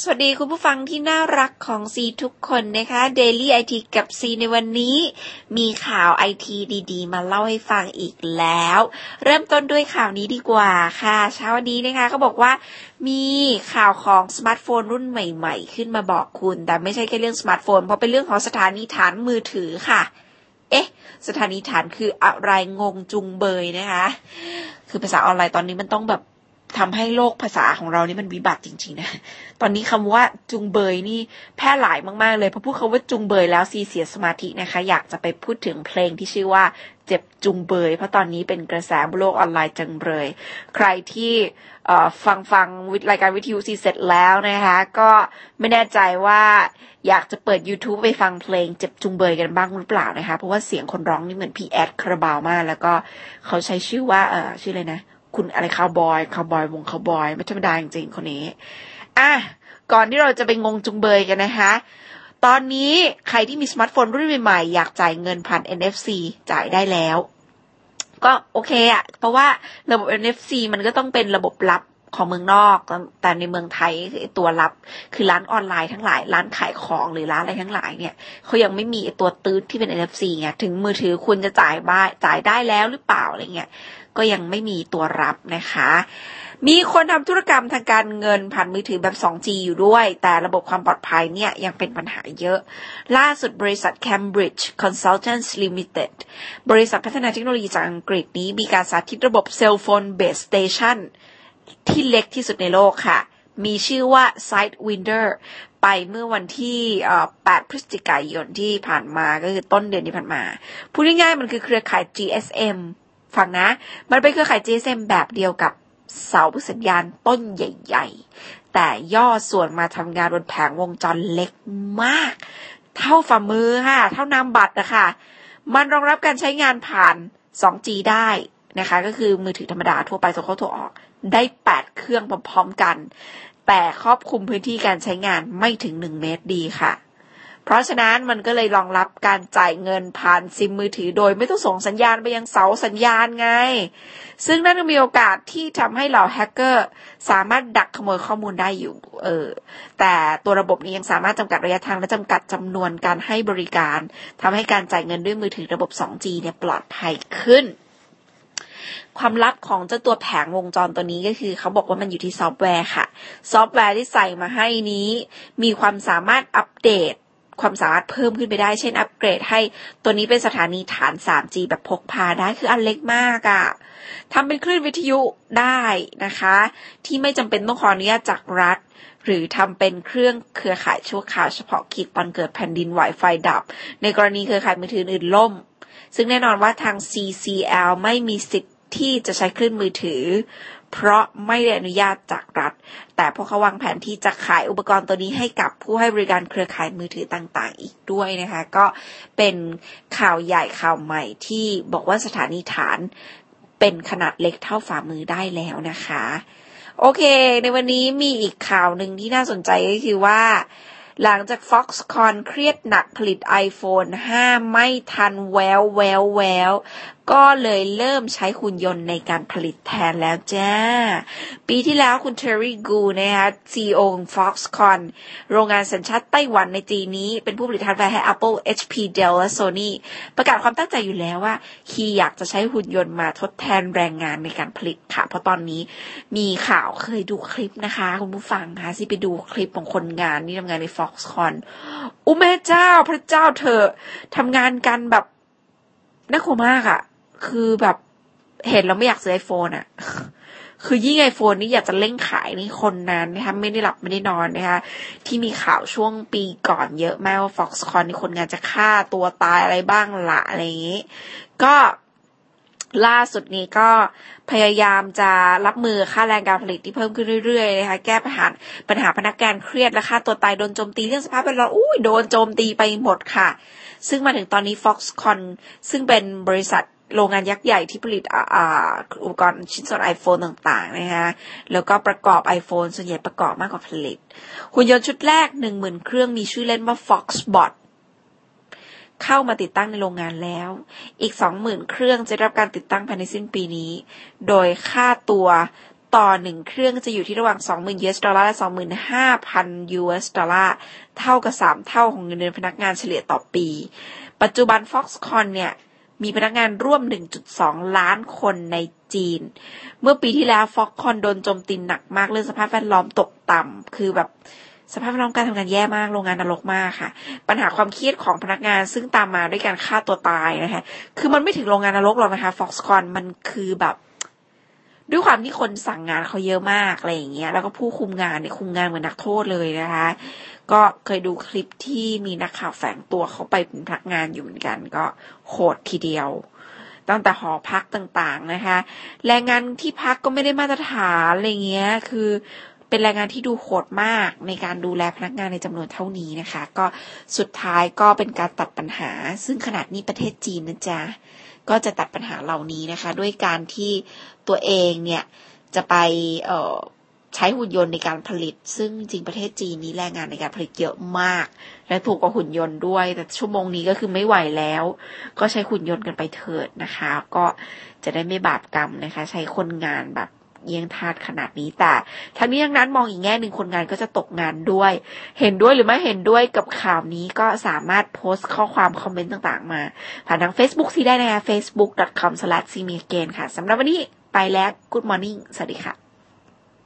สวัสดีคุณผู้ฟังที่น่ารักของซีทุกคนนะคะ Daily IT กับซีในวันนี้มีข่าว IT ดีๆมาเล่าให้ฟังอีกแล้วเริ่มต้นด้วยข่าวนี้ดีกว่าค่ะเช้าวันนี้นะคะก็บอกว่ามีข่าวของสมาร์ทโฟนรุ่นใหม่ๆขึ้นมาบอกคุณแต่ไม่ใช่แค่เรื่องสมาร์ทโฟนเพราะเป็นเรื่องของสถานีฐานมือถือค่ะเอ๊ะสถานีฐานคืออะไรงงจุงเบยนะคะคือภาษาออนไลน์ตอนนี้มันต้องแบบทำให้โลกภาษาของเรานี่มันวิบัติจริงๆนะตอนนี้คำว่าจุงเบยนี่แพร่หลายมากๆเลยพอพูดคำว่าจุงเบยแล้วซีเสียสมาธินะคะอยากจะไปพูดถึงเพลงที่ชื่อว่าเจ็บจุงเบยเพราะตอนนี้เป็นกระแสบนโลกออนไลน์จังเลยใครที่ฟังรายการวิทยุซีเสร็จแล้วนะคะก็ไม่แน่ใจว่าอยากจะเปิด YouTube ไปฟังเพลงเจ็บจุงเบยกันบ้างหรือเปล่านะคะเพราะว่าเสียงคนร้องนี่เหมือนพี่แอดคาราบาวมากแล้วก็เขาใช้ชื่อว่าชื่ออะไรนะคุณอะไรคาวบอยวงคาวบอยไม่ธรรมดาจริงๆคนนี้อ่ะก่อนที่เราจะไปงงจุงเบยกันนะคะตอนนี้ใครที่มีสมาร์ทโฟนรุ่นใหม่ๆอยากจ่ายเงินผ่าน NFC จ่ายได้แล้วก็โอเคอะเพราะว่าระบบ NFC มันก็ต้องเป็นระบบลับของเมืองนอกแต่ในเมืองไทยตัวลับคือร้านออนไลน์ทั้งหลายร้านขายของหรือร้านอะไรทั้งหลายเนี่ยเขายังไม่มีตัวตืดที่เป็น NFC ไงถึงมือถือคุณจะจ่ายได้แล้วหรือเปล่าอะไรเงี้ยก็ยังไม่มีตัวรับนะคะมีคนทำธุรกรรมทางการเงินผ่านมือถือแบบ 2G อยู่ด้วยแต่ระบบความปลอดภัยเนี่ยยังเป็นปัญหาเยอะล่าสุดบริษัท Cambridge Consultants Limited บริษัทพัฒนาเทคโนโลยีจากอังกฤษนี้มีการสาธิตระบบ Cell Phone Base Station ที่เล็กที่สุดในโลกค่ะมีชื่อว่า SideWinder ไปเมื่อวันที่8พฤศจิกายนที่ผ่านมาก็คือต้นเดือนที่ผ่านมาพูดง่ายๆมันคือเครือข่าย GSMฟังนะมันเป็นเครือข่าย GSM แบบเดียวกับเสาสัญญาณต้นใหญ่ๆแต่ย่อส่วนมาทำงานบนแผงวงจรเล็กมากเท่าฝ่ามือค่ะเท่านามบัตรนะคะมันรองรับการใช้งานผ่าน 2G ได้นะคะก็คือมือถือธรรมดาทั่วไปโทรเข้าโทรออกได้8เครื่องพร้อมๆกันแต่ครอบคลุมพื้นที่การใช้งานไม่ถึง1เมตรดีค่ะเพราะฉะนั้นมันก็เลยรองรับการจ่ายเงินผ่านซิมมือถือโดยไม่ต้องส่งสัญญาณไปยังเสาสัญญาณไงซึ่งนั่นก็มีโอกาสที่ทำให้เหล่าแฮกเกอร์สามารถดักขโมยข้อมูลได้อยู่แต่ตัวระบบนี้ยังสามารถจำกัดระยะทางและจำกัดจำนวนการให้บริการทำให้การจ่ายเงินด้วยมือถือระบบ 2G เนี่ยปลอดภัยขึ้นความลับของเจ้าตัวแผงวงจรตัวนี้ก็คือเขาบอกว่ามันอยู่ที่ซอฟต์แวร์ค่ะซอฟต์แวร์ที่ใส่มาให้นี้มีความสามารถอัปเดตความสามารถเพิ่มขึ้นไปได้เช่นอัปเกรดให้ตัวนี้เป็นสถานีฐาน 3G แบบพกพาได้คืออันเล็กมากอะทำเป็นคลื่นวิทยุได้นะคะที่ไม่จำเป็นต้องขออนุญาตจากรัฐหรือทำเป็นเครื่องเครือข่ายชั่วคราวเฉพาะกิจตอนเกิดแผ่นดินไหวไฟดับในกรณีเครือข่ายมือถืออื่นล่มซึ่งแน่นอนว่าทาง CCL ไม่มีสิทธิ์ที่จะใช้คลื่นมือถือเพราะไม่ได้อนุญาตจากรัฐแต่พวกเขาวางแผนที่จะขายอุปกรณ์ตัวนี้ให้กับผู้ให้บริการเครือข่ายมือถือต่างๆอีกด้วยนะคะก็เป็นข่าวใหญ่ข่าวใหม่ที่บอกว่าสถานีฐานเป็นขนาดเล็กเท่าฝ่ามือได้แล้วนะคะโอเคในวันนี้มีอีกข่าวหนึ่งที่น่าสนใจก็คือว่าหลังจาก Foxconn เครียดหนักผลิต iPhone 5 ไม่ทันแววก็เลยเริ่มใช้หุ่นยนต์ในการผลิตแทนแล้วจ้าปีที่แล้วคุณ Terry Gou นะคะ CEO ของ Foxconn โรงงานสัญชาติไต้หวันในจีนนี้เป็นผู้ผลิตฮาร์ดแวร์ให้ Apple, HP, Dell และ Sony ประกาศความตั้งใจอยู่แล้วว่าคีอยากจะใช้หุ่นยนต์มาทดแทนแรงงานในการผลิตค่ะเพราะตอนนี้มีข่าวเคยดูคลิปนะคะคุณผู้ฟังคะซิไปดูคลิปของคนงานที่ทำงานใน Foxconn อุ้แม่เจ้าพระเจ้าเธอทำงานกันแบบน่ากลัวมากอะคือแบบเห็นแล้วไม่อยากซื้อ iPhone อ่ะคือยิ่ง iPhone นี่อยากจะเร่งขายนี่คนนั้นนะคะไม่ได้หลับไม่ได้นอนนะคะที่มีข่าวช่วงปีก่อนเยอะมากว่า Foxconn นี่คนงานจะฆ่าตัวตายอะไรบ้างละอะไรอย่างงี้ก็ล่าสุดนี้ก็พยายามจะรับมือค่าแรงการผลิตที่เพิ่มขึ้นเรื่อยๆนะคะแก้ปัญหาพนักงานเครียดและค่าตัวตายโดนโจมตีเรื่องสภาพแวดล้อมโดนโจมตีไปหมดค่ะซึ่งมาถึงตอนนี้ Foxconn ซึ่งเป็นบริษัทโรงงานยักษ์ใหญ่ที่ผลิตอุปกรณ์ชิ้นส่วน iPhone ต่างๆนะคะแล้วก็ประกอบ iPhone ส่วนใหญ่ประกอบมากกว่าผลิตหุ่นยนต์ชุดแรก 10,000 เครื่องมีชื่อเล่นว่า Foxbot เข้ามาติดตั้งในโรงงานแล้วอีก 20,000 เครื่องจะได้รับการติดตั้งภายในสิ้นปีนี้โดยค่าตัว ต่อ1เครื่องจะอยู่ที่ระหว่าง 20,000 US ดอลลาร์และ 25,000 US ดอลลาร์เท่ากับ3เท่าของเงินเดือนพนักงานเฉลี่ยต่อปีปัจจุบัน Foxconn เนี่ยมีพนักงานร่วม 1.2 ล้านคนในจีนเมื่อปีที่แล้ว Foxconn โดนโจมตีหนักมากเรื่องสภาพแวดล้อมตกต่ำคือแบบสภาพแวดล้อมการทำงานแย่มากโรงงานนรกมากค่ะปัญหาความเครียดของพนักงานซึ่งตามมาด้วยการฆ่าตัวตายนะคะคือมันไม่ถึงโรงงานนรกหรอกนะคะ Foxconn มันคือแบบด้วยความที่คนสั่งงานเขาเยอะมากอะไรอย่างเงี้ยแล้วก็ผู้คุมงานเนี่ยคุมงานเหมือนนักโทษเลยนะคะก็เคยดูคลิปที่มีนักข่าวแฝงตัวเขาไปเป็นพนักงานอยู่เหมือนกันก็โหดทีเดียวตั้งแต่หอพักต่างๆนะคะแรงงานที่พักก็ไม่ได้มาตรฐานอะไรเงี้ยคือเป็นแรงงานที่ดูโหดมากในการดูแลพนักงานในจำนวนเท่านี้นะคะก็สุดท้ายก็เป็นการตัดปัญหาซึ่งขนาดนี้ประเทศจีนนะจ๊ะก็จะตัดปัญหาเหล่านี้นะคะด้วยการที่ตัวเองเนี่ยจะไปใช้หุ่นยนต์ในการผลิตซึ่งจริงประเทศจีนนี้แรงงานในการผลิตเยอะมากและถูกกว่าหุ่นยนต์ด้วยแต่ชั่วโมงนี้ก็คือไม่ไหวแล้วก็ใช้หุ่นยนต์กันไปเถิดนะคะก็จะได้ไม่บาปกรรมนะคะใช้คนงานแบบเอียงทาดขนาดนี้แต่ทั้งนี้ทั้งนั้นมองอีกแง่นึงคนงานก็จะตกงานด้วยเห็นด้วยหรือไม่เห็นด้วยกับข่าวนี้ก็สามารถโพสต์ข้อความคอมเมนต์ต่างๆมาผ่านทาง Facebook ซีได้นะคะ facebook.com/seemagain ค่ะสำหรับวันนี้ไปแล้ว Good Morning สวัสดีค่ะ